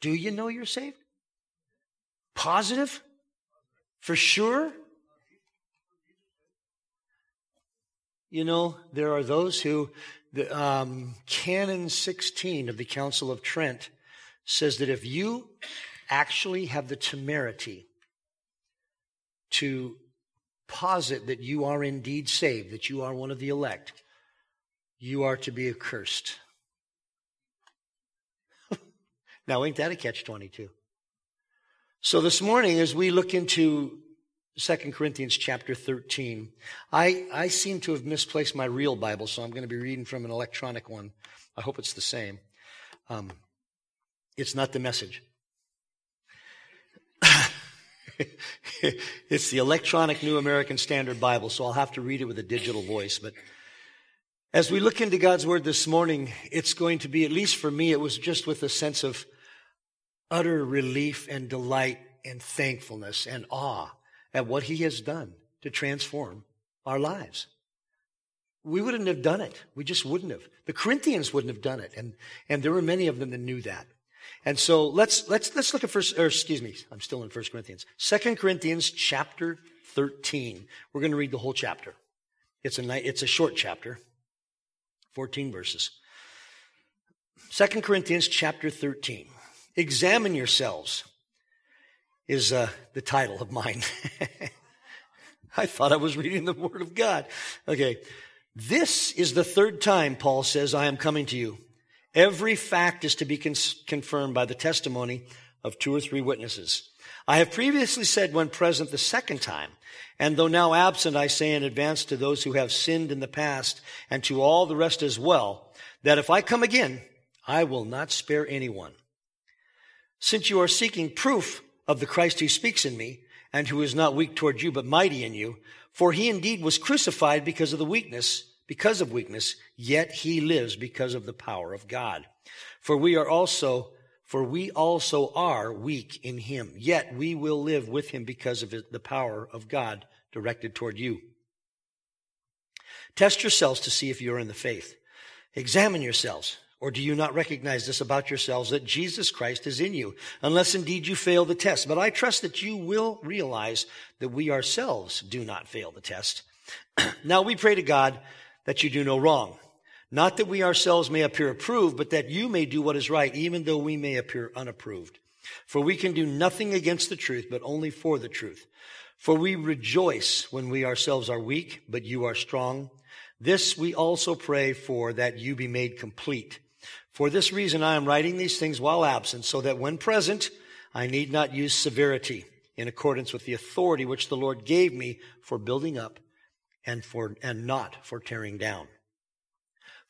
Do you know you're saved? Positive? For sure? You know, there are those who, the Canon 16 of the Council of Trent says that if you actually have the temerity to posit that you are indeed saved, that you are one of the elect, you are to be accursed. Now, ain't that a catch-22? So this morning, as we look into 2 Corinthians chapter 13, I seem to have misplaced my real Bible, so I'm going to be reading from an electronic one. I hope it's the same. It's not the Message. It's the electronic New American Standard Bible, so I'll have to read it with a digital voice, but as we look into God's Word this morning, it's going to be, at least for me, it was just with a sense of utter relief and delight and thankfulness and awe at what He has done to transform our lives. We wouldn't have done it. We just wouldn't have. The Corinthians wouldn't have done it, and there were many of them that knew that. And so let's look at I'm still in 1 Corinthians. 2 Corinthians chapter 13. We're going to read the whole chapter. It's a short chapter. 14 verses. 2 Corinthians chapter 13. Examine yourselves is the title of mine. I thought I was reading the Word of God. Okay. This is the third time Paul says, I am coming to you. Every fact is to be confirmed by the testimony of two or three witnesses. I have previously said when present the second time, and though now absent, I say in advance to those who have sinned in the past and to all the rest as well, that if I come again, I will not spare anyone. Since you are seeking proof of the Christ who speaks in me and who is not weak toward you but mighty in you, for he indeed was crucified because of weakness, yet he lives because of the power of God. For we also are weak in him, yet we will live with him because of the power of God directed toward you. Test yourselves to see if you are in the faith. Examine yourselves, or do you not recognize this about yourselves, that Jesus Christ is in you, unless indeed you fail the test. But I trust that you will realize that we ourselves do not fail the test. Now we pray to God that you do no wrong. Not that we ourselves may appear approved, but that you may do what is right, even though we may appear unapproved. For we can do nothing against the truth, but only for the truth. For we rejoice when we ourselves are weak, but you are strong. This we also pray for, that you be made complete. For this reason I am writing these things while absent, so that when present I need not use severity, in accordance with the authority which the Lord gave me for building up and not for tearing down.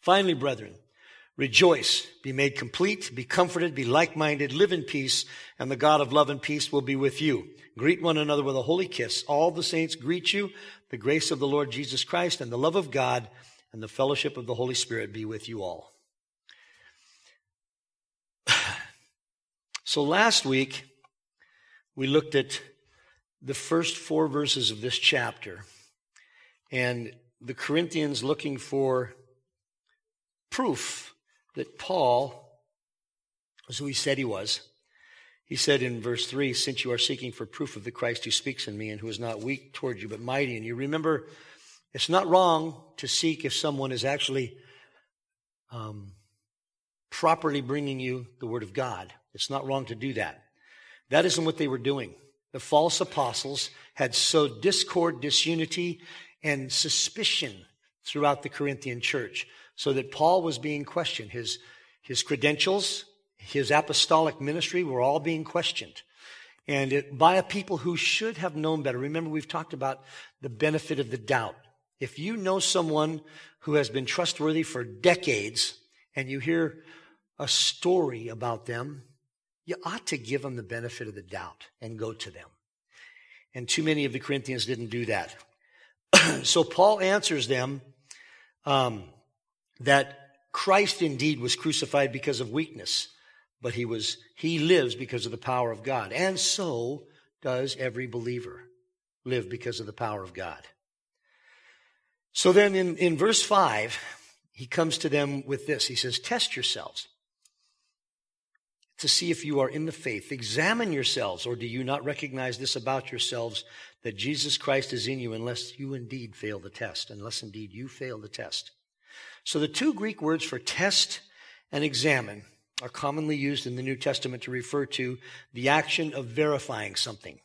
Finally, brethren, rejoice, be made complete, be comforted, be like-minded, live in peace, and the God of love and peace will be with you. Greet one another with a holy kiss. All the saints greet you. The grace of the Lord Jesus Christ and the love of God and the fellowship of the Holy Spirit be with you all. So last week, we looked at the first four verses of this chapter, and the Corinthians looking for proof that Paul was who he said he was. He said in verse 3, since you are seeking for proof of the Christ who speaks in me and who is not weak toward you but mighty in you. Remember, it's not wrong to seek if someone is actually properly bringing you the Word of God. It's not wrong to do that. That isn't what they were doing. The false apostles had sowed discord, disunity, and suspicion throughout the Corinthian church, so that Paul was being questioned. His credentials, his apostolic ministry were all being questioned. And by a people who should have known better. Remember, we've talked about the benefit of the doubt. If you know someone who has been trustworthy for decades and you hear a story about them you ought to give them the benefit of the doubt and go to them. And too many of the Corinthians didn't do that. So Paul answers them that Christ indeed was crucified because of weakness, but he lives because of the power of God. And so does every believer live because of the power of God. So then in verse 5, he comes to them with this. He says, test yourselves to see if you are in the faith. Examine yourselves, or do you not recognize this about yourselves, that Jesus Christ is in you, unless you indeed fail the test, unless indeed you fail the test. So the two Greek words for test and examine are commonly used in the New Testament to refer to the action of verifying something.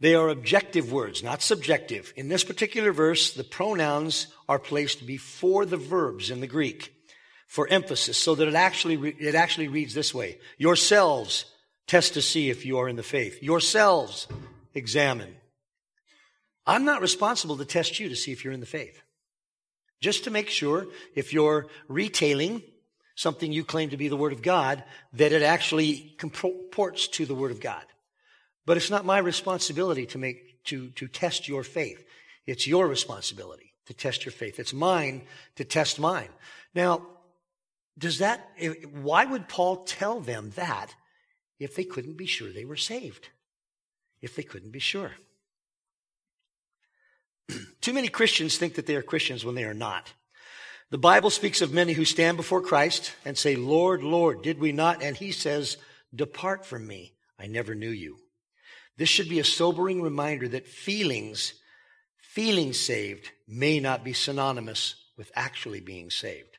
They are objective words, not subjective. In this particular verse, the pronouns are placed before the verbs in the Greek for emphasis, so that it actually reads this way. Yourselves, test to see if you are in the faith. Yourselves, examine. I'm not responsible to test you to see if you're in the faith. Just to make sure, if you're retailing something you claim to be the Word of God, that it actually comports to the Word of God. But it's not my responsibility to test your faith. It's your responsibility to test your faith. It's mine to test mine. Now, why would Paul tell them that if they couldn't be sure they were saved? If they couldn't be sure. Too many Christians think that they are Christians when they are not. The Bible speaks of many who stand before Christ and say, Lord, Lord, did we not? And he says, depart from me, I never knew you. This should be a sobering reminder that feeling saved may not be synonymous with actually being saved.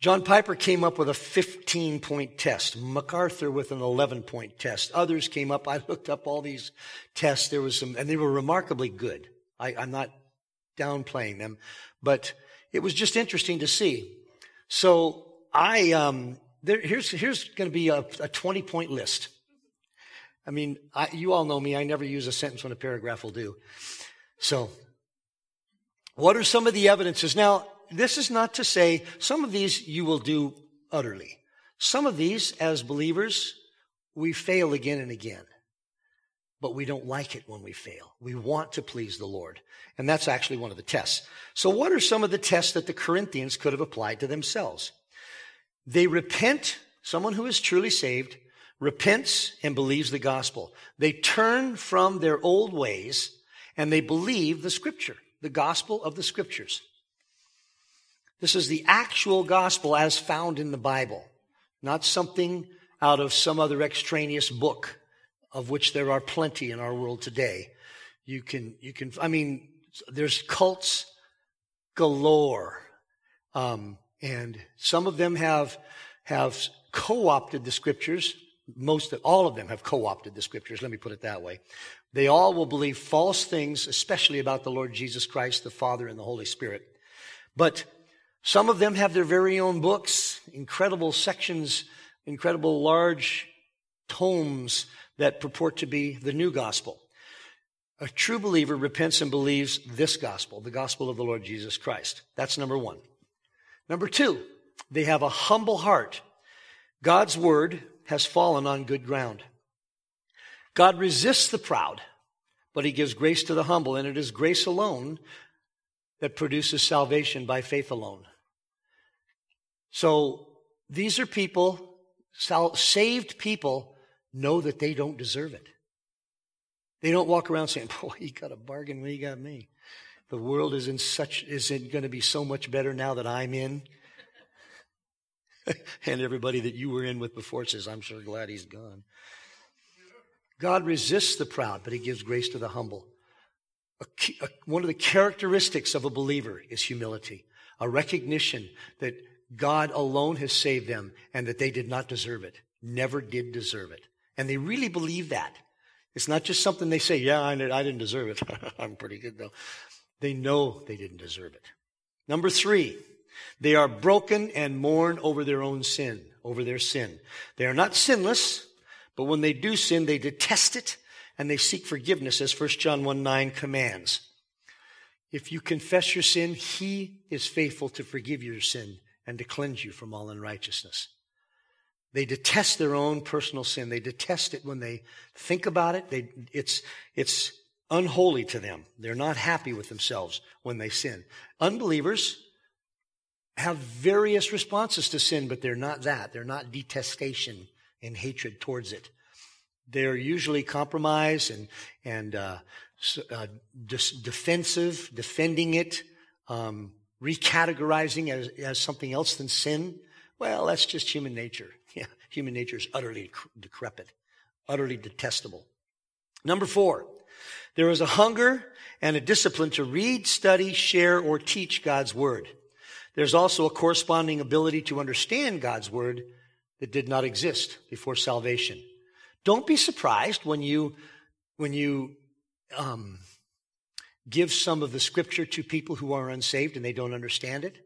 John Piper came up with a 15-point test. MacArthur with an 11-point test. Others came up. I looked up all these tests. There was some, and they were remarkably good. I'm not downplaying them, but it was just interesting to see. So here's going to be a 20-point list. I mean, you all know me. I never use a sentence when a paragraph will do. So, what are some of the evidences? Now, this is not to say some of these you will do utterly. Some of these, as believers, we fail again and again. But we don't like it when we fail. We want to please the Lord. And that's actually one of the tests. So what are some of the tests that the Corinthians could have applied to themselves? They repent. Someone who is truly saved repents and believes the gospel. They turn from their old ways and they believe the scripture, the gospel of the scriptures. This is the actual gospel as found in the Bible, not something out of some other extraneous book, of which there are plenty in our world today. I mean, there's cults galore. And some of them have co-opted the scriptures. All of them have co-opted the scriptures. Let me put it that way. They all will believe false things, especially about the Lord Jesus Christ, the Father, and the Holy Spirit. But some of them have their very own books, incredible sections, incredible large tomes that purport to be the new gospel. A true believer repents and believes this gospel, the gospel of the Lord Jesus Christ. That's number one. Number two, they have a humble heart. God's word has fallen on good ground. God resists the proud, but he gives grace to the humble, and it is grace alone that produces salvation by faith alone. So these are people, saved people, know that they don't deserve it. They don't walk around saying, boy, he got a bargain when he got me. The world isn't going to be so much better now that I'm in. And everybody that you were in with before says, I'm sure glad he's gone. God resists the proud, but he gives grace to the humble. One of the characteristics of a believer is humility, a recognition that God alone has saved them and that they did not deserve it, never did deserve it. And they really believe that. It's not just something they say, yeah, I didn't deserve it. I'm pretty good, though. They know they didn't deserve it. Number three, they are broken and mourn over their own sin, over their sin. They are not sinless, but when they do sin, they detest it, and they seek forgiveness, as 1 John 1:9 commands. If you confess your sin, he is faithful to forgive your sin and to cleanse you from all unrighteousness. They detest their own personal sin. They detest it when they think about it. It's unholy to them. They're not happy with themselves when they sin. Unbelievers have various responses to sin, but they're not that. They're not detestation and hatred towards it. They're usually compromise and defensive, defending it, recategorizing as something else than sin. Well, that's just human nature. Yeah, human nature is utterly decrepit, utterly detestable. Number 4, there is a hunger and a discipline to read, study, share, or teach God's word. There's also a corresponding ability to understand God's word that did not exist before salvation. Don't be surprised when you give some of the scripture to people who are unsaved and they don't understand it.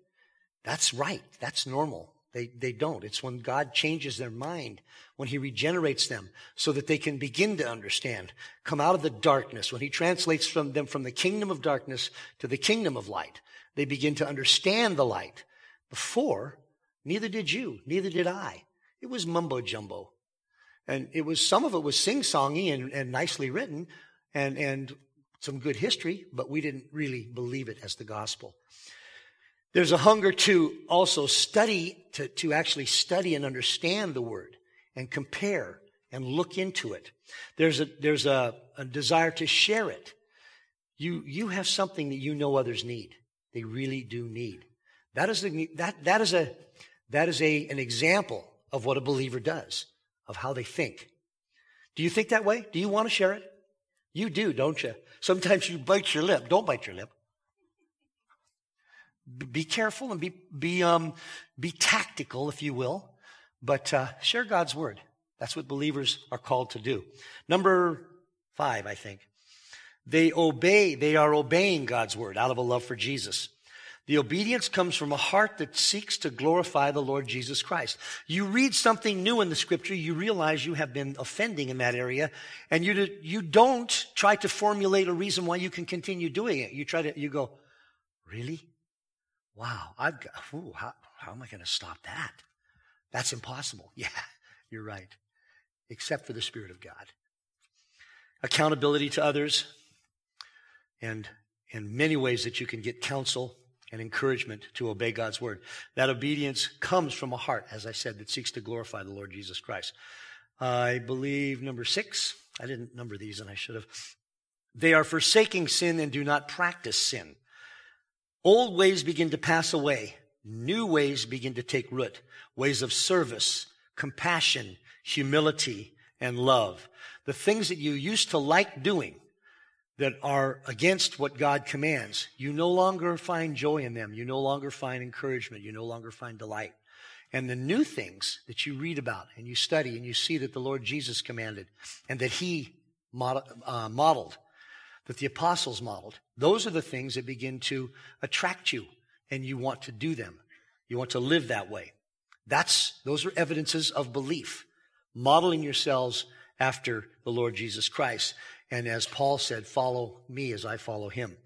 That's right. That's normal. They don't. It's when God changes their mind, when he regenerates them so that they can begin to understand, come out of the darkness, when he translates them from the kingdom of darkness to the kingdom of light. They begin to understand the light. Before, neither did you, neither did I. It was mumbo jumbo. And it was, some of it was sing-songy and nicely written and some good history, but we didn't really believe it as the gospel. There's a hunger to also study, to actually study and understand the word and compare and look into it. There's a desire to share it. You have something that you know others need. They really do need. That is an example of what a believer does, of how they think. Do you think that way? Do you want to share it? You do, don't you? Sometimes you bite your lip. Don't bite your lip. Be careful and be tactical, if you will, but share God's word. That's what believers are called to do. Number 5, I think. They are obeying God's word out of a love for Jesus. The obedience comes from a heart that seeks to glorify the Lord Jesus Christ. You read something new in the scripture, you realize you have been offending in that area, and you don't try to formulate a reason why you can continue doing it. You go, really? Wow, how am I going to stop that? That's impossible. Yeah, you're right. Except for the Spirit of God. Accountability to others, and in many ways that you can get counsel and encouragement to obey God's word. That obedience comes from a heart, as I said, that seeks to glorify the Lord Jesus Christ. I believe number 6, I didn't number these and I should have. They are forsaking sin and do not practice sin. Old ways begin to pass away. New ways begin to take root. Ways of service, compassion, humility, and love. The things that you used to like doing that are against what God commands, you no longer find joy in them. You no longer find encouragement. You no longer find delight. And the new things that you read about and you study and you see that the Lord Jesus commanded and that he modeled, that the apostles modeled, those are the things that begin to attract you, and you want to do them. You want to live that way. Those are evidences of belief, modeling yourselves after the Lord Jesus Christ. And as Paul said, follow me as I follow him.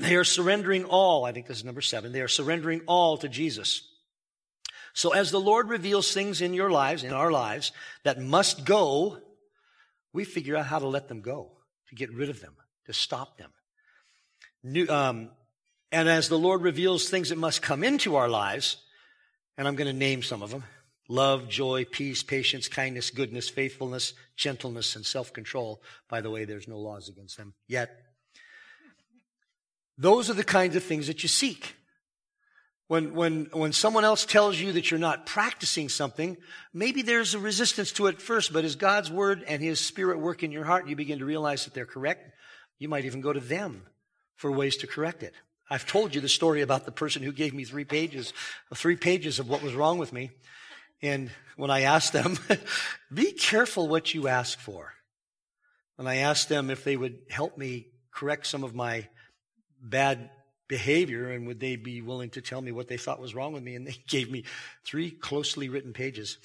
They are surrendering all, I think this is number 7, they are surrendering all to Jesus. So as the Lord reveals things in your lives, in our lives, that must go, we figure out how to let them go, to get rid of them, to stop them. And as the Lord reveals things that must come into our lives, and I'm going to name some of them, love, joy, peace, patience, kindness, goodness, faithfulness, gentleness, and self-control. By the way, there's no laws against them yet. Those are the kinds of things that you seek. When someone else tells you that you're not practicing something, maybe there's a resistance to it first, but as God's word and his Spirit work in your heart, you begin to realize that they're correct. You might even go to them for ways to correct it. I've told you the story about the person who gave me three pages of what was wrong with me. And when I asked them, be careful what you ask for. When I asked them if they would help me correct some of my bad behavior, and would they be willing to tell me what they thought was wrong with me, and they gave me 3 closely written pages.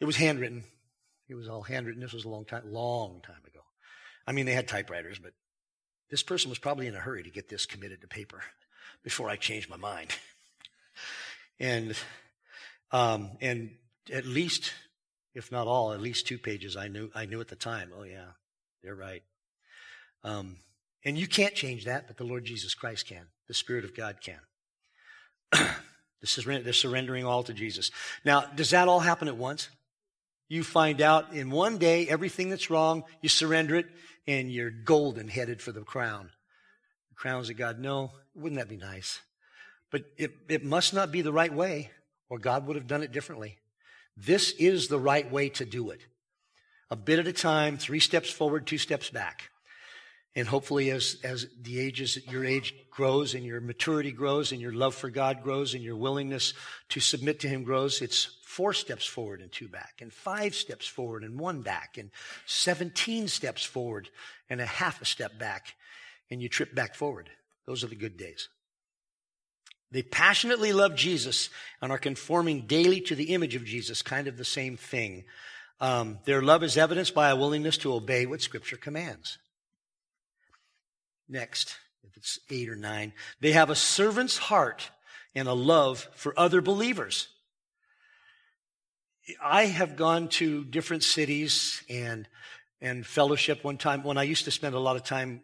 It was handwritten. It was all handwritten. This was a long time ago. I mean, they had typewriters, but this person was probably in a hurry to get this committed to paper before I changed my mind. And And at least, if not all, at least two pages I knew at the time. Oh yeah, they're right. And you can't change that, but the Lord Jesus Christ can. The Spirit of God can. They're surrendering all to Jesus. Now, does that all happen at once? You find out in one day everything that's wrong, you surrender it, and you're golden headed for the crown. The crowns of God, no, wouldn't that be nice? But it must not be the right way, or God would have done it differently. This is the right way to do it. A bit at a time, 3 steps forward, 2 steps back. And hopefully as the ages, your age grows and your maturity grows and your love for God grows and your willingness to submit to Him grows, it's 4 steps forward and 2 back and 5 steps forward and 1 back and 17 steps forward and a half a step back, and you trip back forward. Those are the good days. They passionately love Jesus and are conforming daily to the image of Jesus, kind of the same thing. Their love is evidenced by a willingness to obey what Scripture commands. Next, if it's 8 or 9, they have a servant's heart and a love for other believers. I have gone to different cities and fellowship one time when I used to spend a lot of time.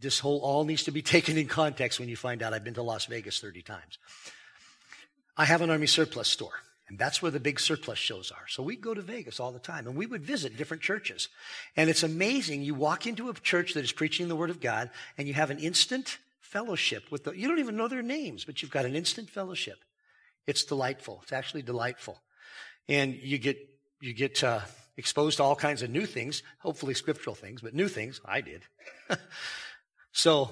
This whole all needs to be taken in context when you find out I've been to Las Vegas 30 times. I have an Army surplus store, and that's where the big surplus shows are. So we go to Vegas all the time, and we would visit different churches. And it's amazing. You walk into a church that is preaching the Word of God, and you have an instant fellowship with you don't even know their names, but you've got an instant fellowship. It's delightful. It's actually delightful. And you get exposed to all kinds of new things, hopefully scriptural things, but new things. I did. So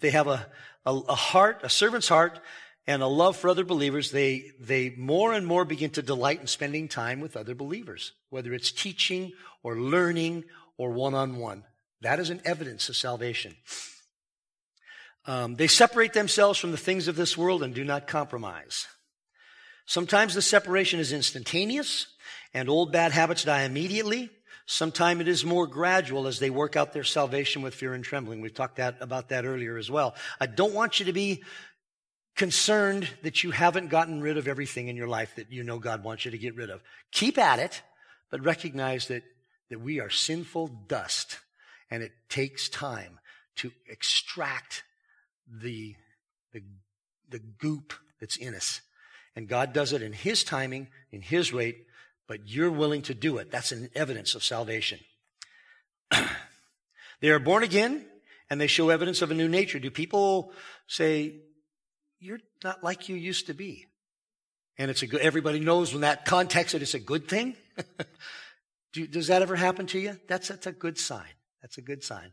they have a heart, a servant's heart, and a love for other believers. They more and more begin to delight in spending time with other believers, whether it's teaching or learning or one-on-one. That is an evidence of salvation. They separate themselves from the things of this world and do not compromise. Sometimes the separation is instantaneous, and old bad habits die immediately. Sometimes it is more gradual as they work out their salvation with fear and trembling. We've talked about that earlier as well. I don't want you to be concerned that you haven't gotten rid of everything in your life that you know God wants you to get rid of. Keep at it, but recognize that we are sinful dust, and it takes time to extract the goop that's in us. And God does it in His timing, in His rate, but you're willing to do it. That's an evidence of salvation. They are born again, and they show evidence of a new nature. Do people say, you're not like you used to be? And it's everybody knows in that context that it's a good thing. Does that ever happen to you? That's a good sign. That's a good sign.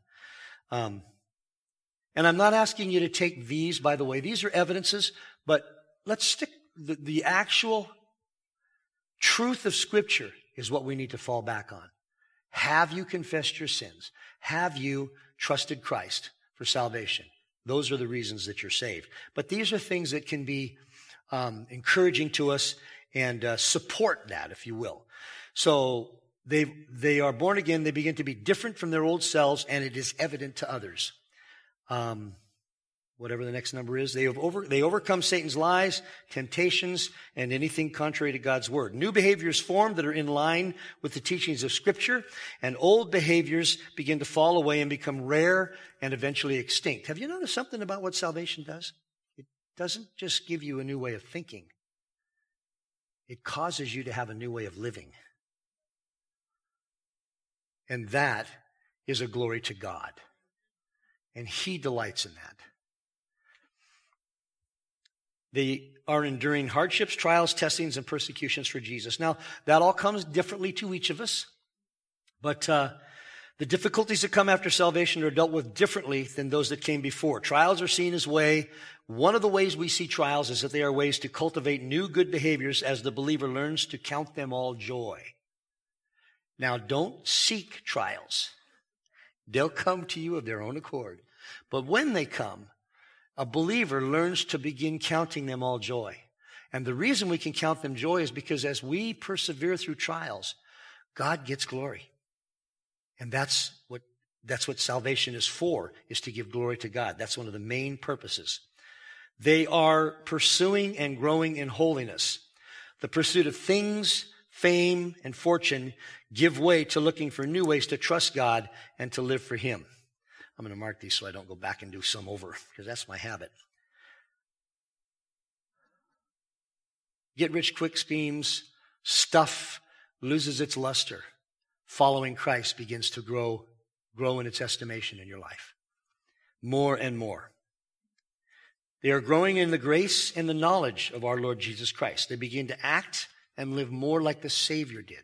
And I'm not asking you to take these, by the way. These are evidences, but let's stick the actual truth of Scripture is what we need to fall back on. Have you confessed your sins? Have you trusted Christ for salvation? Those are the reasons that you're saved. But these are things that can be encouraging to us and support that, if you will. So they are born again. They begin to be different from their old selves, and it is evident to others. Whatever the next number is, they overcome Satan's lies, temptations, and anything contrary to God's word. New behaviors form that are in line with the teachings of Scripture, and old behaviors begin to fall away and become rare and eventually extinct. Have you noticed something about what salvation does? It doesn't just give you a new way of thinking. It causes you to have a new way of living. And that is a glory to God. And He delights in that. They are enduring hardships, trials, testings, and persecutions for Jesus. Now, that all comes differently to each of us, but the difficulties that come after salvation are dealt with differently than those that came before. Trials are seen as way. One of the ways we see trials is that they are ways to cultivate new good behaviors as the believer learns to count them all joy. Now, don't seek trials. They'll come to you of their own accord. But when they come, a believer learns to begin counting them all joy. And the reason we can count them joy is because as we persevere through trials, God gets glory. And that's what salvation is for, is to give glory to God. That's one of the main purposes. They are pursuing and growing in holiness. The pursuit of things, fame, and fortune give way to looking for new ways to trust God and to live for Him. I'm going to mark these so I don't go back and do some over, because that's my habit. Get-rich-quick schemes, stuff loses its luster. Following Christ begins to grow in its estimation in your life. More and more. They are growing in the grace and the knowledge of our Lord Jesus Christ. They begin to act and live more like the Savior did.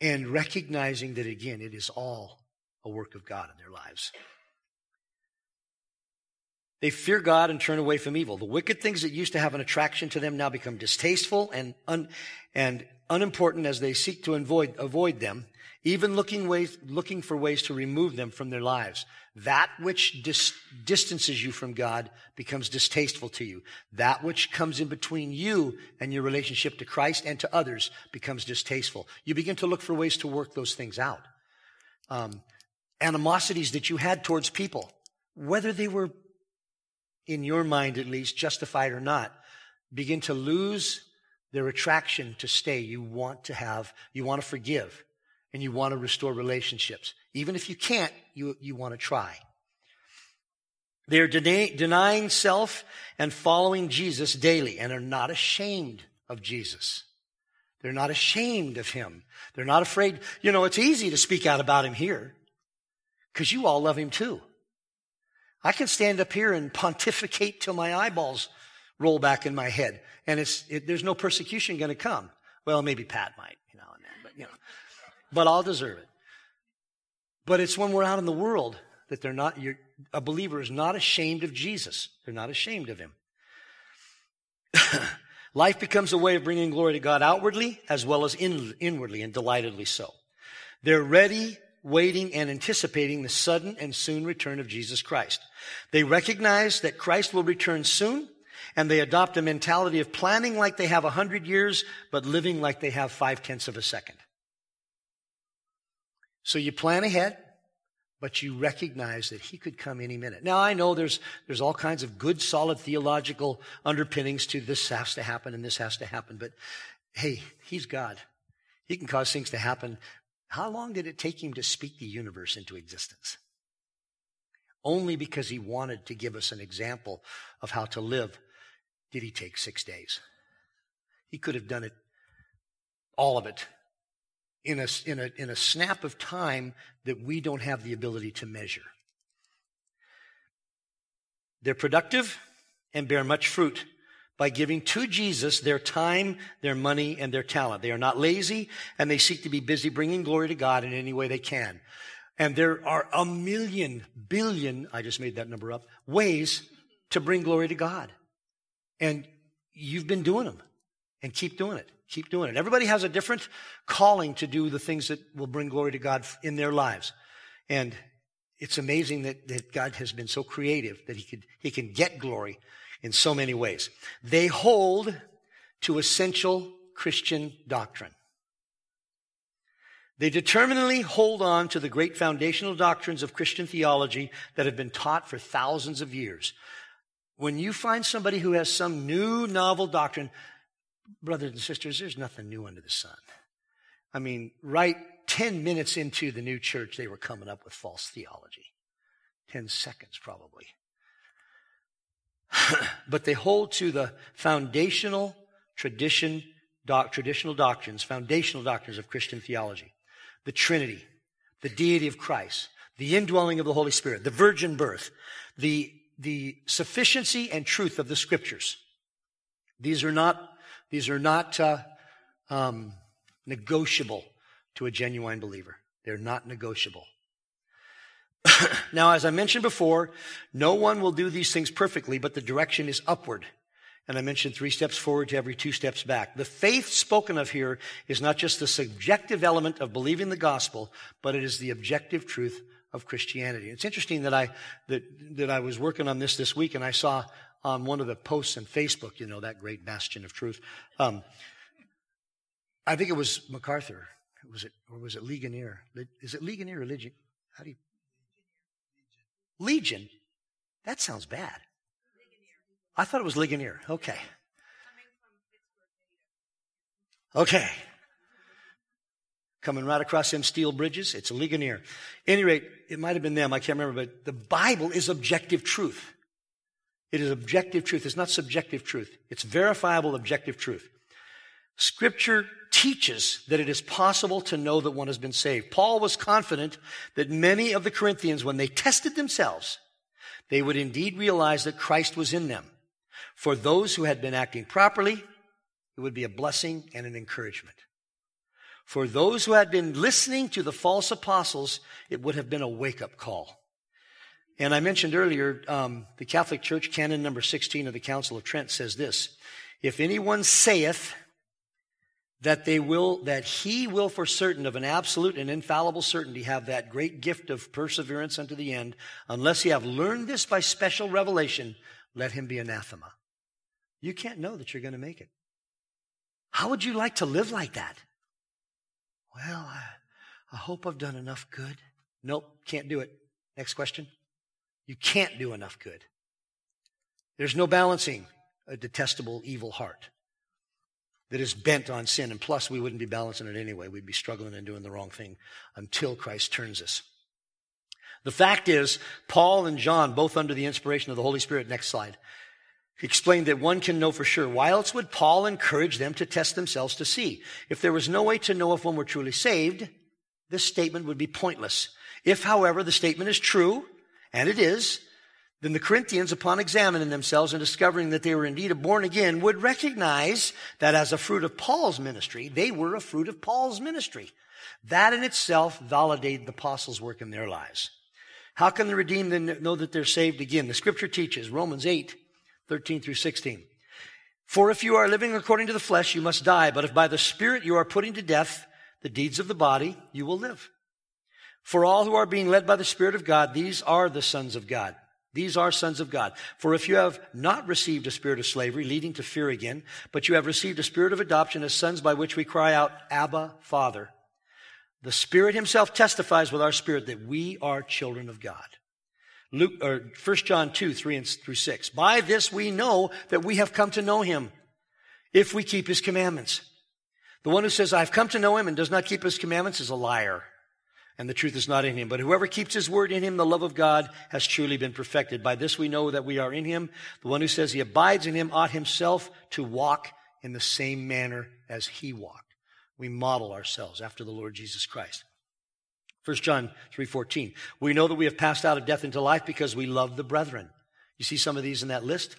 And recognizing that, again, it is all a work of God in their lives. They fear God and turn away from evil. The wicked things that used to have an attraction to them now become distasteful and unimportant as they seek to avoid them, even looking for ways to remove them from their lives. That which distances you from God becomes distasteful to you. That which comes in between you and your relationship to Christ and to others becomes distasteful. You begin to look for ways to work those things out. Animosities that you had towards people, whether they were, in your mind at least, justified or not, begin to lose their attraction to stay. You want to forgive, and you want to restore relationships. Even if you can't, you want to try. They're denying self and following Jesus daily, and are not ashamed of Jesus. They're not ashamed of Him. They're not afraid. You know, it's easy to speak out about Him here, because you all love Him too. I can stand up here and pontificate till my eyeballs roll back in my head, and there's no persecution going to come. Well, maybe Pat might, and then, but I'll deserve it. But it's when we're out in the world that they're not. A believer is not ashamed of Jesus. They're not ashamed of Him. Life becomes a way of bringing glory to God outwardly as well as inwardly, and delightedly so. They're ready, waiting, and anticipating the sudden and soon return of Jesus Christ. They recognize that Christ will return soon, and they adopt a mentality of planning like they have 100 years, but living like they have 0.5 of a second. So you plan ahead, but you recognize that He could come any minute. Now, I know there's all kinds of good, solid theological underpinnings to this has to happen and this has to happen, but hey, He's God. He can cause things to happen. How long did it take Him to speak the universe into existence? Only because He wanted to give us an example of how to live did He take 6 days. He could have done it, all of it, in a snap of time that we don't have the ability to measure. They're productive and bear much fruit by giving to Jesus their time, their money, and their talent. They are not lazy, and they seek to be busy bringing glory to God in any way they can. And there are a million, billion, I just made that number up, ways to bring glory to God. And you've been doing them, and keep doing it. Keep doing it. Everybody has a different calling to do the things that will bring glory to God in their lives. And it's amazing that God has been so creative that He can get glory in so many ways. They hold to essential Christian doctrine. They determinedly hold on to the great foundational doctrines of Christian theology that have been taught for thousands of years. When you find somebody who has some new, novel doctrine, brothers and sisters, there's nothing new under the sun. I mean, right 10 minutes into the new church, they were coming up with false theology. 10 seconds, probably. But they hold to the foundational foundational doctrines of Christian theology. The Trinity, the deity of Christ, the indwelling of the Holy Spirit, the virgin birth, the sufficiency and truth of the Scriptures. These are not negotiable to a genuine believer. They're not negotiable. Now, as I mentioned before, no one will do these things perfectly, but the direction is upward. And I mentioned 3 steps forward to every 2 steps back. The faith spoken of here is not just the subjective element of believing the gospel, but it is the objective truth of Christianity. It's interesting that I was working on this week, and I saw on one of the posts on Facebook, that great bastion of truth. I think it was MacArthur. Was it Ligonier? Is it Ligonier or Legion? How do you... Legion? That sounds bad. I thought it was Ligonier. Okay. Okay. Coming right across them steel bridges, it's Ligonier. At any rate, it might have been them, I can't remember, but the Bible is objective truth. It is objective truth. It's not subjective truth. It's verifiable objective truth. Scripture teaches that it is possible to know that one has been saved. Paul was confident that many of the Corinthians, when they tested themselves, they would indeed realize that Christ was in them. For those who had been acting properly, it would be a blessing and an encouragement. For those who had been listening to the false apostles, it would have been a wake-up call. And I mentioned earlier, the Catholic Church, Canon number 16 of the Council of Trent says this: if anyone saith that he will for certain of an absolute and infallible certainty have that great gift of perseverance unto the end, unless he have learned this by special revelation, let him be anathema. You can't know that you're going to make it. How would you like to live like that? Well, I hope I've done enough good. Nope, can't do it. Next question. You can't do enough good. There's no balancing a detestable, evil heart that is bent on sin. And plus, we wouldn't be balancing it anyway. We'd be struggling and doing the wrong thing until Christ turns us. The fact is, Paul and John, both under the inspiration of the Holy Spirit, next slide, explained that one can know for sure. Why else would Paul encourage them to test themselves to see? If there was no way to know if one were truly saved, this statement would be pointless. If, however, the statement is true, and it is, then the Corinthians, upon examining themselves and discovering that they were indeed born again, would recognize that as a fruit of Paul's ministry, they were a fruit of Paul's ministry. That in itself validated the apostles' work in their lives. How can the redeemed then know that they're saved again? The Scripture teaches, Romans 8:13 through 16. For if you are living according to the flesh, you must die. But if by the Spirit you are putting to death the deeds of the body, you will live. For all who are being led by the Spirit of God, these are the sons of God. These are sons of God. For if you have not received a spirit of slavery, leading to fear again, but you have received a spirit of adoption as sons by which we cry out, Abba, Father, the Spirit himself testifies with our spirit that we are children of God. Luke, or 1 John 2:3 through 6. By this we know that we have come to know him, if we keep his commandments. The one who says, I've come to know him and does not keep his commandments is a liar, and the truth is not in him. But whoever keeps his word in him, the love of God has truly been perfected. By this we know that we are in him. The one who says he abides in him ought himself to walk in the same manner as he walked. We model ourselves after the Lord Jesus Christ. 1 John 3:14. We know that we have passed out of death into life because we love the brethren. You see some of these in that list?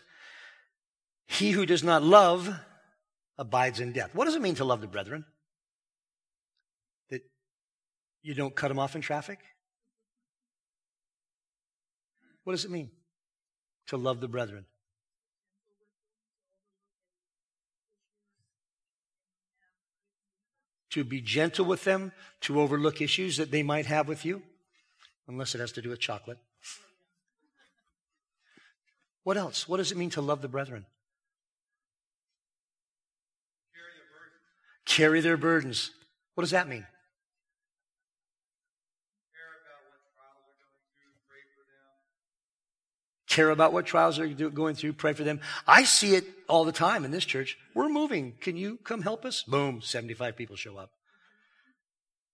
He who does not love abides in death. What does it mean to love the brethren? You don't cut them off in traffic? What does it mean to love the brethren? To be gentle with them, to overlook issues that they might have with you, unless it has to do with chocolate. What else? What does it mean to love the brethren? Carry their burdens. What does that mean? Care about what trials they're going through, pray for them. I see it all the time in this church. We're moving. Can you come help us? Boom, 75 people show up.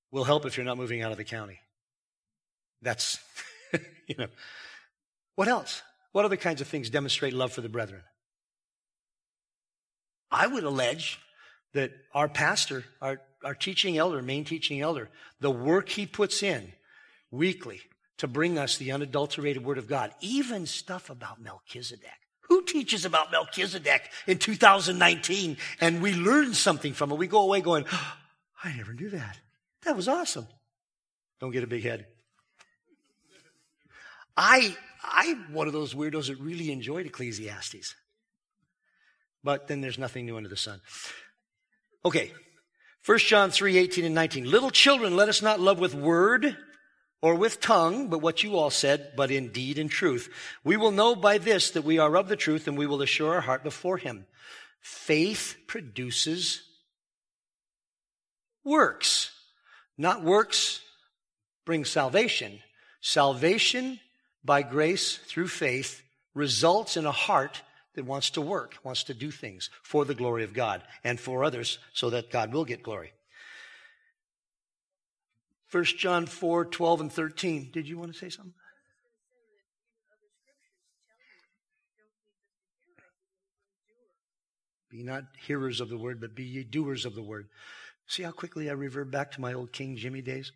We'll help if you're not moving out of the county. That's, What else? What other kinds of things demonstrate love for the brethren? I would allege that our pastor, our teaching elder, main teaching elder, the work he puts in weekly, to bring us the unadulterated Word of God, even stuff about Melchizedek. Who teaches about Melchizedek in 2019? And we learn something from it. We go away going, oh, I never knew that. That was awesome. Don't get a big head. I'm one of those weirdos that really enjoyed Ecclesiastes. But then there's nothing new under the sun. Okay, 1 John 3:18 and 19. Little children, let us not love with word, or with tongue, but what you all said, but in deed and truth. We will know by this that we are of the truth, and we will assure our heart before him. Faith produces works. Not works bring salvation. Salvation by grace through faith results in a heart that wants to work, wants to do things for the glory of God and for others so that God will get glory. 1 John 4, 12 and 13. Did you want to say something? Be not hearers of the word, but be ye doers of the word. See how quickly I revert back to my old King Jimmy days?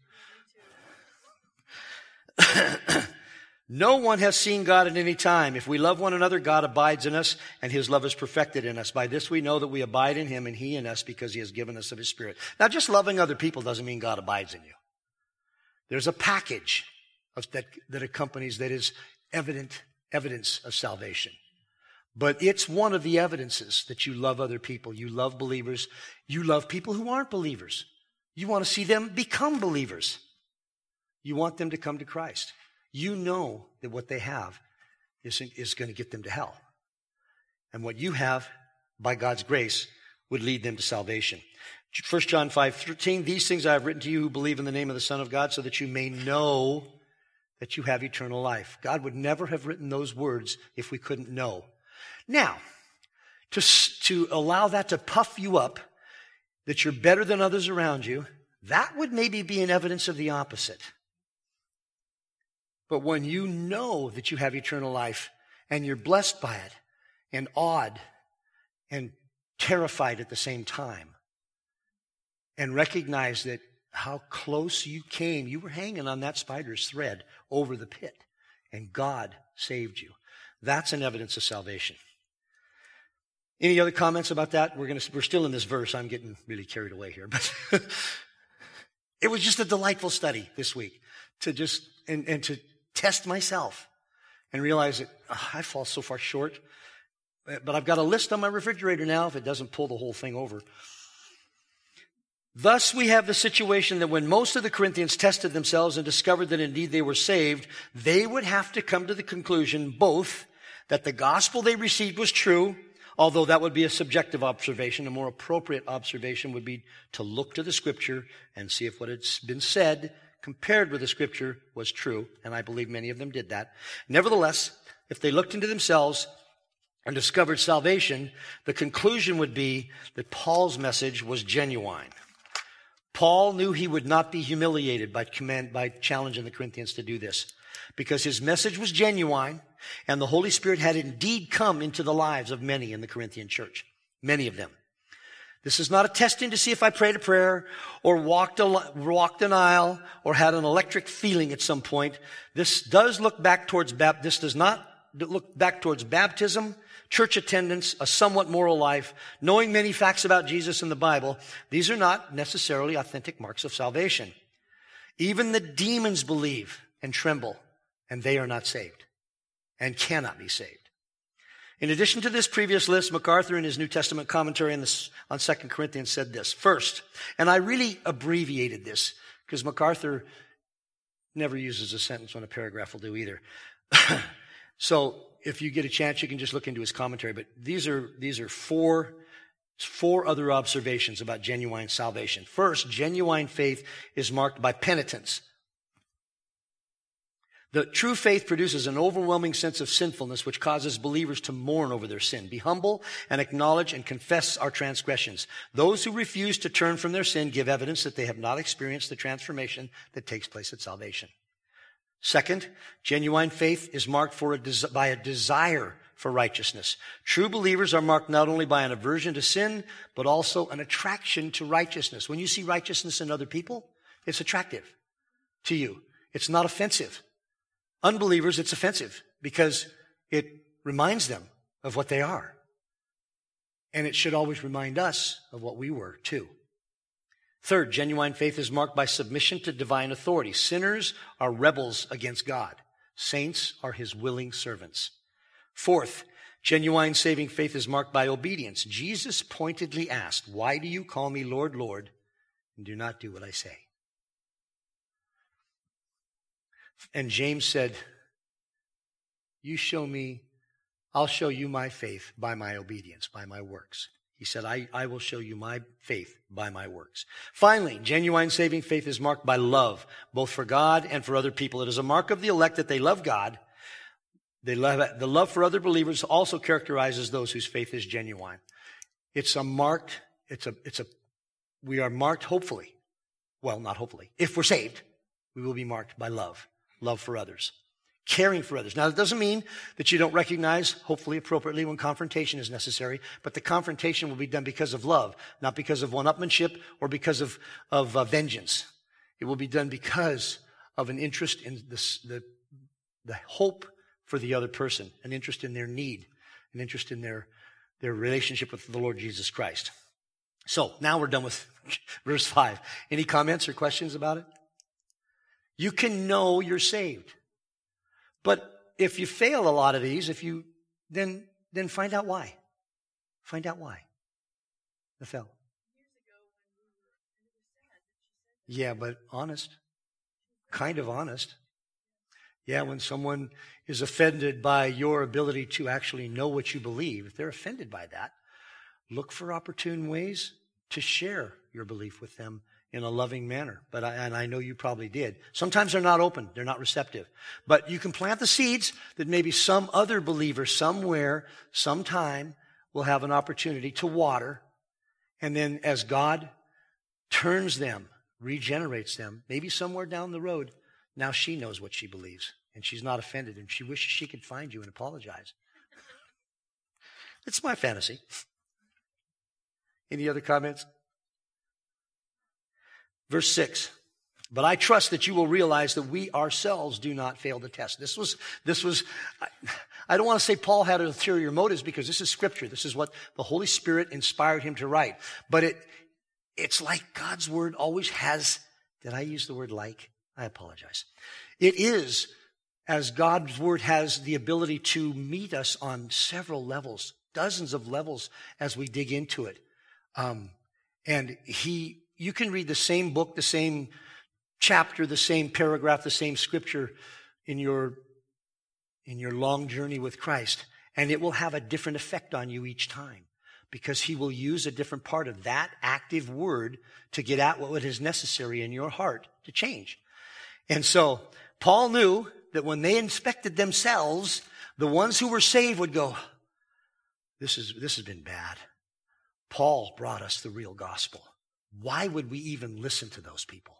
No one has seen God at any time. If we love one another, God abides in us, and his love is perfected in us. By this we know that we abide in him, and he in us, because he has given us of his Spirit. Now, just loving other people doesn't mean God abides in you. There's a package that accompanies that is evidence of salvation. But it's one of the evidences that you love other people. You love believers. You love people who aren't believers. You want to see them become believers. You want them to come to Christ. You know that what they have is going to get them to hell. And what you have, by God's grace, would lead them to salvation. 1 John 5:13, these things I have written to you who believe in the name of the Son of God, so that you may know that you have eternal life. God would never have written those words if we couldn't know. Now, to allow that to puff you up, that you're better than others around you, that would maybe be an evidence of the opposite. But when you know that you have eternal life and you're blessed by it and awed and terrified at the same time and recognize that how close you came, you were hanging on that spider's thread over the pit and God saved you. That's an evidence of salvation. Any other comments about that? We're still in this verse. I'm getting really carried away here, but it was just a delightful study this week to just and to test myself and realize that I fall so far short, but I've got a list on my refrigerator now if it doesn't pull the whole thing over. Thus we have the situation that when most of the Corinthians tested themselves and discovered that indeed they were saved, they would have to come to the conclusion both that the gospel they received was true, although that would be a subjective observation. A more appropriate observation would be to look to the Scripture and see if what has been said compared with the Scripture was true, and I believe many of them did that. Nevertheless, if they looked into themselves and discovered salvation, the conclusion would be that Paul's message was genuine. Paul knew he would not be humiliated by challenging the Corinthians to do this, because his message was genuine, and the Holy Spirit had indeed come into the lives of many in the Corinthian church, many of them. This is not a testing to see if I prayed a prayer or walked an aisle or had an electric feeling at some point. This does not look back towards baptism, church attendance, a somewhat moral life, knowing many facts about Jesus and the Bible. These are not necessarily authentic marks of salvation. Even the demons believe and tremble, and they are not saved and cannot be saved. In addition to this previous list, MacArthur in his New Testament commentary on 2 Corinthians said this. First, and I really abbreviated this because MacArthur never uses a sentence when a paragraph will do either. So if you get a chance, you can just look into his commentary. But these are four other observations about genuine salvation. First, genuine faith is marked by penitence. The true faith produces an overwhelming sense of sinfulness, which causes believers to mourn over their sin, be humble, and acknowledge and confess our transgressions. Those who refuse to turn from their sin give evidence that they have not experienced the transformation that takes place at salvation. Second, genuine faith is marked by a desire for righteousness. True believers are marked not only by an aversion to sin, but also an attraction to righteousness. When you see righteousness in other people, it's attractive to you. It's not offensive. Unbelievers, it's offensive because it reminds them of what they are. And it should always remind us of what we were, too. Third, genuine faith is marked by submission to divine authority. Sinners are rebels against God. Saints are his willing servants. Fourth, genuine saving faith is marked by obedience. Jesus pointedly asked, "Why do you call me Lord, Lord, and do not do what I say?" And James said, I'll show you my faith by my obedience, by my works. He said, I will show you my faith by my works. Finally, genuine saving faith is marked by love, both for God and for other people. It is a mark of the elect that they love God, The love for other believers also characterizes those whose faith is genuine. We are marked hopefully. Well, not hopefully. If we're saved, we will be marked by love. Love for others. Caring for others. Now, that doesn't mean that you don't recognize, hopefully appropriately, when confrontation is necessary, but the confrontation will be done because of love, not because of one-upmanship or because of vengeance. It will be done because of an interest in the hope for the other person, an interest in their need, an interest in their relationship with the Lord Jesus Christ. So now we're done with verse 5. Any comments or questions about it? You can know you're saved. But if you fail a lot of these, then find out why. Find out why. Years ago, when we were, it was sad that she said that. Yeah, but honest. Kind of honest. Yeah, when someone is offended by your ability to actually know what you believe, if they're offended by that, look for opportune ways to share your belief with them in a loving manner. But I know you probably did. Sometimes they're not open. They're not receptive. But you can plant the seeds that maybe some other believer somewhere, sometime, will have an opportunity to water. And then as God turns them, regenerates them, maybe somewhere down the road, now she knows what she believes. And she's not offended. And she wishes she could find you and apologize. It's my fantasy. Any other comments? Verse 6. But I trust that you will realize that we ourselves do not fail the test. I don't want to say Paul had ulterior motives, because this is scripture. This is what the Holy Spirit inspired him to write. But it's like God's word always has, did I use the word like? I apologize. It is, as God's word has the ability to meet us on several levels, dozens of levels as we dig into it. You can read the same book, the same chapter, the same paragraph, the same scripture in your long journey with Christ, and it will have a different effect on you each time, because he will use a different part of that active word to get at what is necessary in your heart to change. And so Paul knew that when they inspected themselves, the ones who were saved would go, this has been bad. Paul brought us the real gospel. Why would we even listen to those people?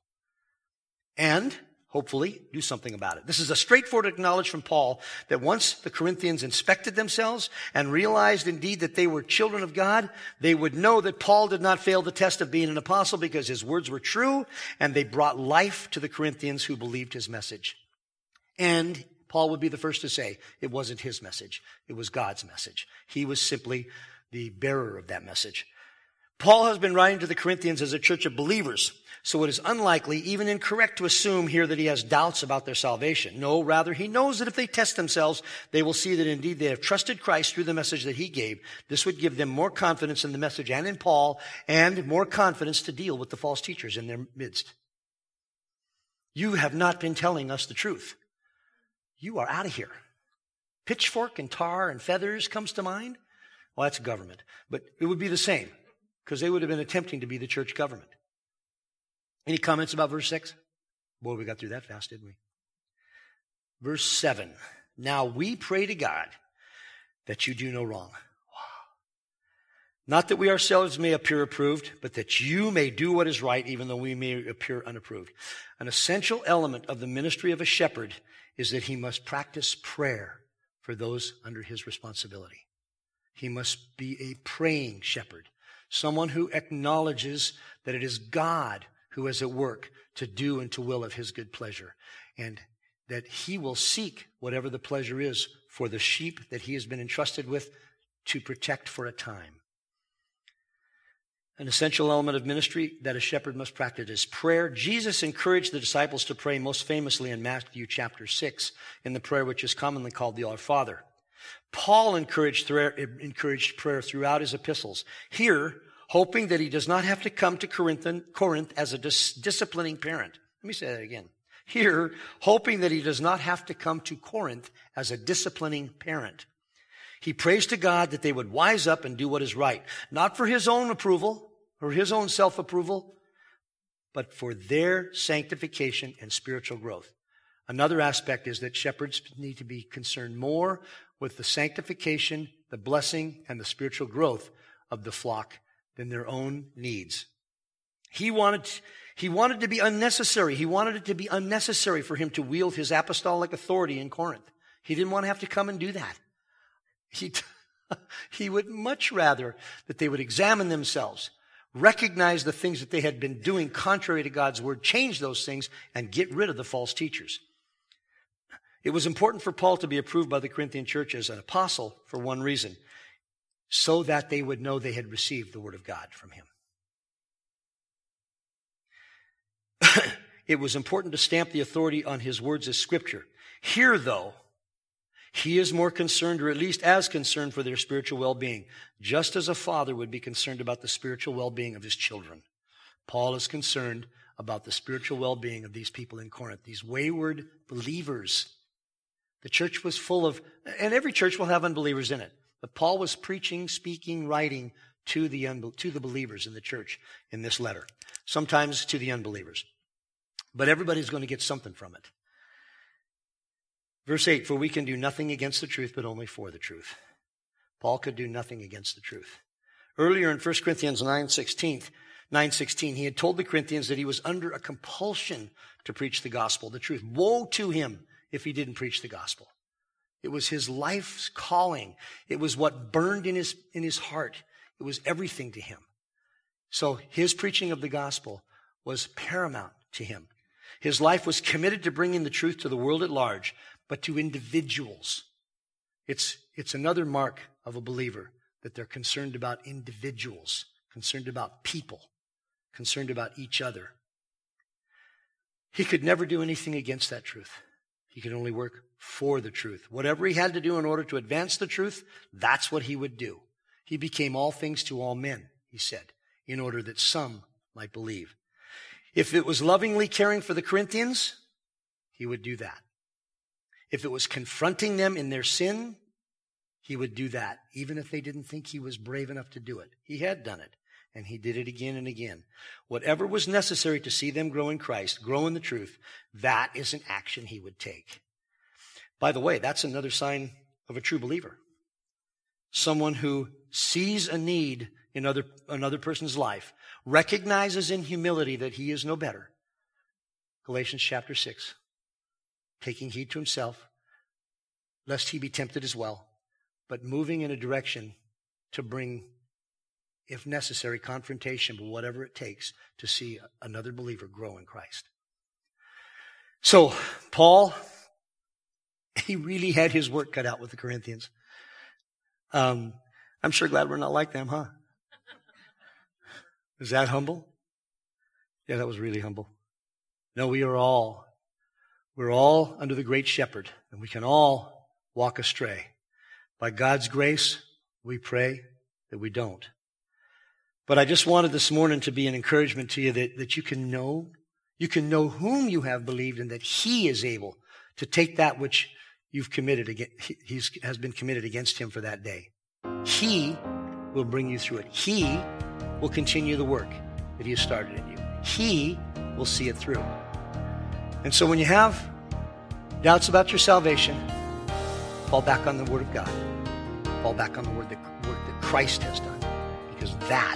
And hopefully do something about it. This is a straightforward acknowledgement from Paul that once the Corinthians inspected themselves and realized indeed that they were children of God, they would know that Paul did not fail the test of being an apostle, because his words were true and they brought life to the Corinthians who believed his message. And Paul would be the first to say it wasn't his message. It was God's message. He was simply the bearer of that message. Paul has been writing to the Corinthians as a church of believers, so it is unlikely, even incorrect, to assume here that he has doubts about their salvation. No, rather, he knows that if they test themselves, they will see that indeed they have trusted Christ through the message that he gave. This would give them more confidence in the message and in Paul, and more confidence to deal with the false teachers in their midst. You have not been telling us the truth. You are out of here. Pitchfork and tar and feathers comes to mind. Well, that's government, but it would be the same, because they would have been attempting to be the church government. Any comments about verse 6? Boy, we got through that fast, didn't we? Verse 7. Now we pray to God that you do no wrong. Wow. Not that we ourselves may appear approved, but that you may do what is right, even though we may appear unapproved. An essential element of the ministry of a shepherd is that he must practice prayer for those under his responsibility. He must be a praying shepherd. Someone who acknowledges that it is God who is at work to do and to will of his good pleasure, and that he will seek whatever the pleasure is for the sheep that he has been entrusted with to protect for a time. An essential element of ministry that a shepherd must practice is prayer. Jesus encouraged the disciples to pray most famously in Matthew chapter 6 in the prayer which is commonly called the Our Father. Paul encouraged prayer throughout his epistles. Here, hoping that he does not have to come to Corinth as a disciplining parent. Let me say that again. Here, hoping that he does not have to come to Corinth as a disciplining parent. He prays to God that they would wise up and do what is right, not for his own approval or his own self-approval, but for their sanctification and spiritual growth. Another aspect is that shepherds need to be concerned more with the sanctification, the blessing, and the spiritual growth of the flock than their own needs. He wanted to be unnecessary. He wanted it to be unnecessary for him to wield his apostolic authority in Corinth. He didn't want to have to come and do that. He would much rather that they would examine themselves, recognize the things that they had been doing contrary to God's word, change those things, and get rid of the false teachers. It was important for Paul to be approved by the Corinthian church as an apostle for one reason, so that they would know they had received the word of God from him. It was important to stamp the authority on his words as scripture. Here, though, he is more concerned, or at least as concerned, for their spiritual well-being, just as a father would be concerned about the spiritual well-being of his children. Paul is concerned about the spiritual well-being of these people in Corinth, these wayward believers. The church was full of, and every church will have unbelievers in it, but Paul was preaching, speaking, writing to the believers in the church in this letter, sometimes to the unbelievers. But everybody's going to get something from it. Verse 8, for we can do nothing against the truth, but only for the truth. Paul could do nothing against the truth. Earlier in 1 Corinthians 9:16, he had told the Corinthians that he was under a compulsion to preach the gospel, the truth. Woe to him if he didn't preach the gospel. It was his life's calling. It was what burned in his heart. It was everything to him. So his preaching of the gospel was paramount to him. His life was committed to bringing the truth to the world at large, but to individuals. It's another mark of a believer that they're concerned about individuals, concerned about people, concerned about each other. He could never do anything against that truth. He could only work for the truth. Whatever he had to do in order to advance the truth, that's what he would do. He became all things to all men, he said, in order that some might believe. If it was lovingly caring for the Corinthians, he would do that. If it was confronting them in their sin, he would do that, even if they didn't think he was brave enough to do it. He had done it, and he did it again and again. Whatever was necessary to see them grow in Christ, grow in the truth, that is an action he would take. By the way, that's another sign of a true believer. Someone who sees a need in another person's life, recognizes in humility that he is no better. Galatians chapter 6. Taking heed to himself, lest he be tempted as well, but moving in a direction to bring, if necessary, confrontation, but whatever it takes to see another believer grow in Christ. So, Paul, he really had his work cut out with the Corinthians. I'm sure glad we're not like them, huh? Is that humble? Yeah, that was really humble. No, we're all under the great shepherd, and we can all walk astray. By God's grace, we pray that we don't. But I just wanted this morning to be an encouragement to you that you can know whom you have believed, and that he is able to take that which you've committed against, has been committed against him for that day. He will bring you through it. He will continue the work that he has started in you. He will see it through. And so when you have doubts about your salvation, fall back on the Word of God. Fall back on the work that Christ has done, because that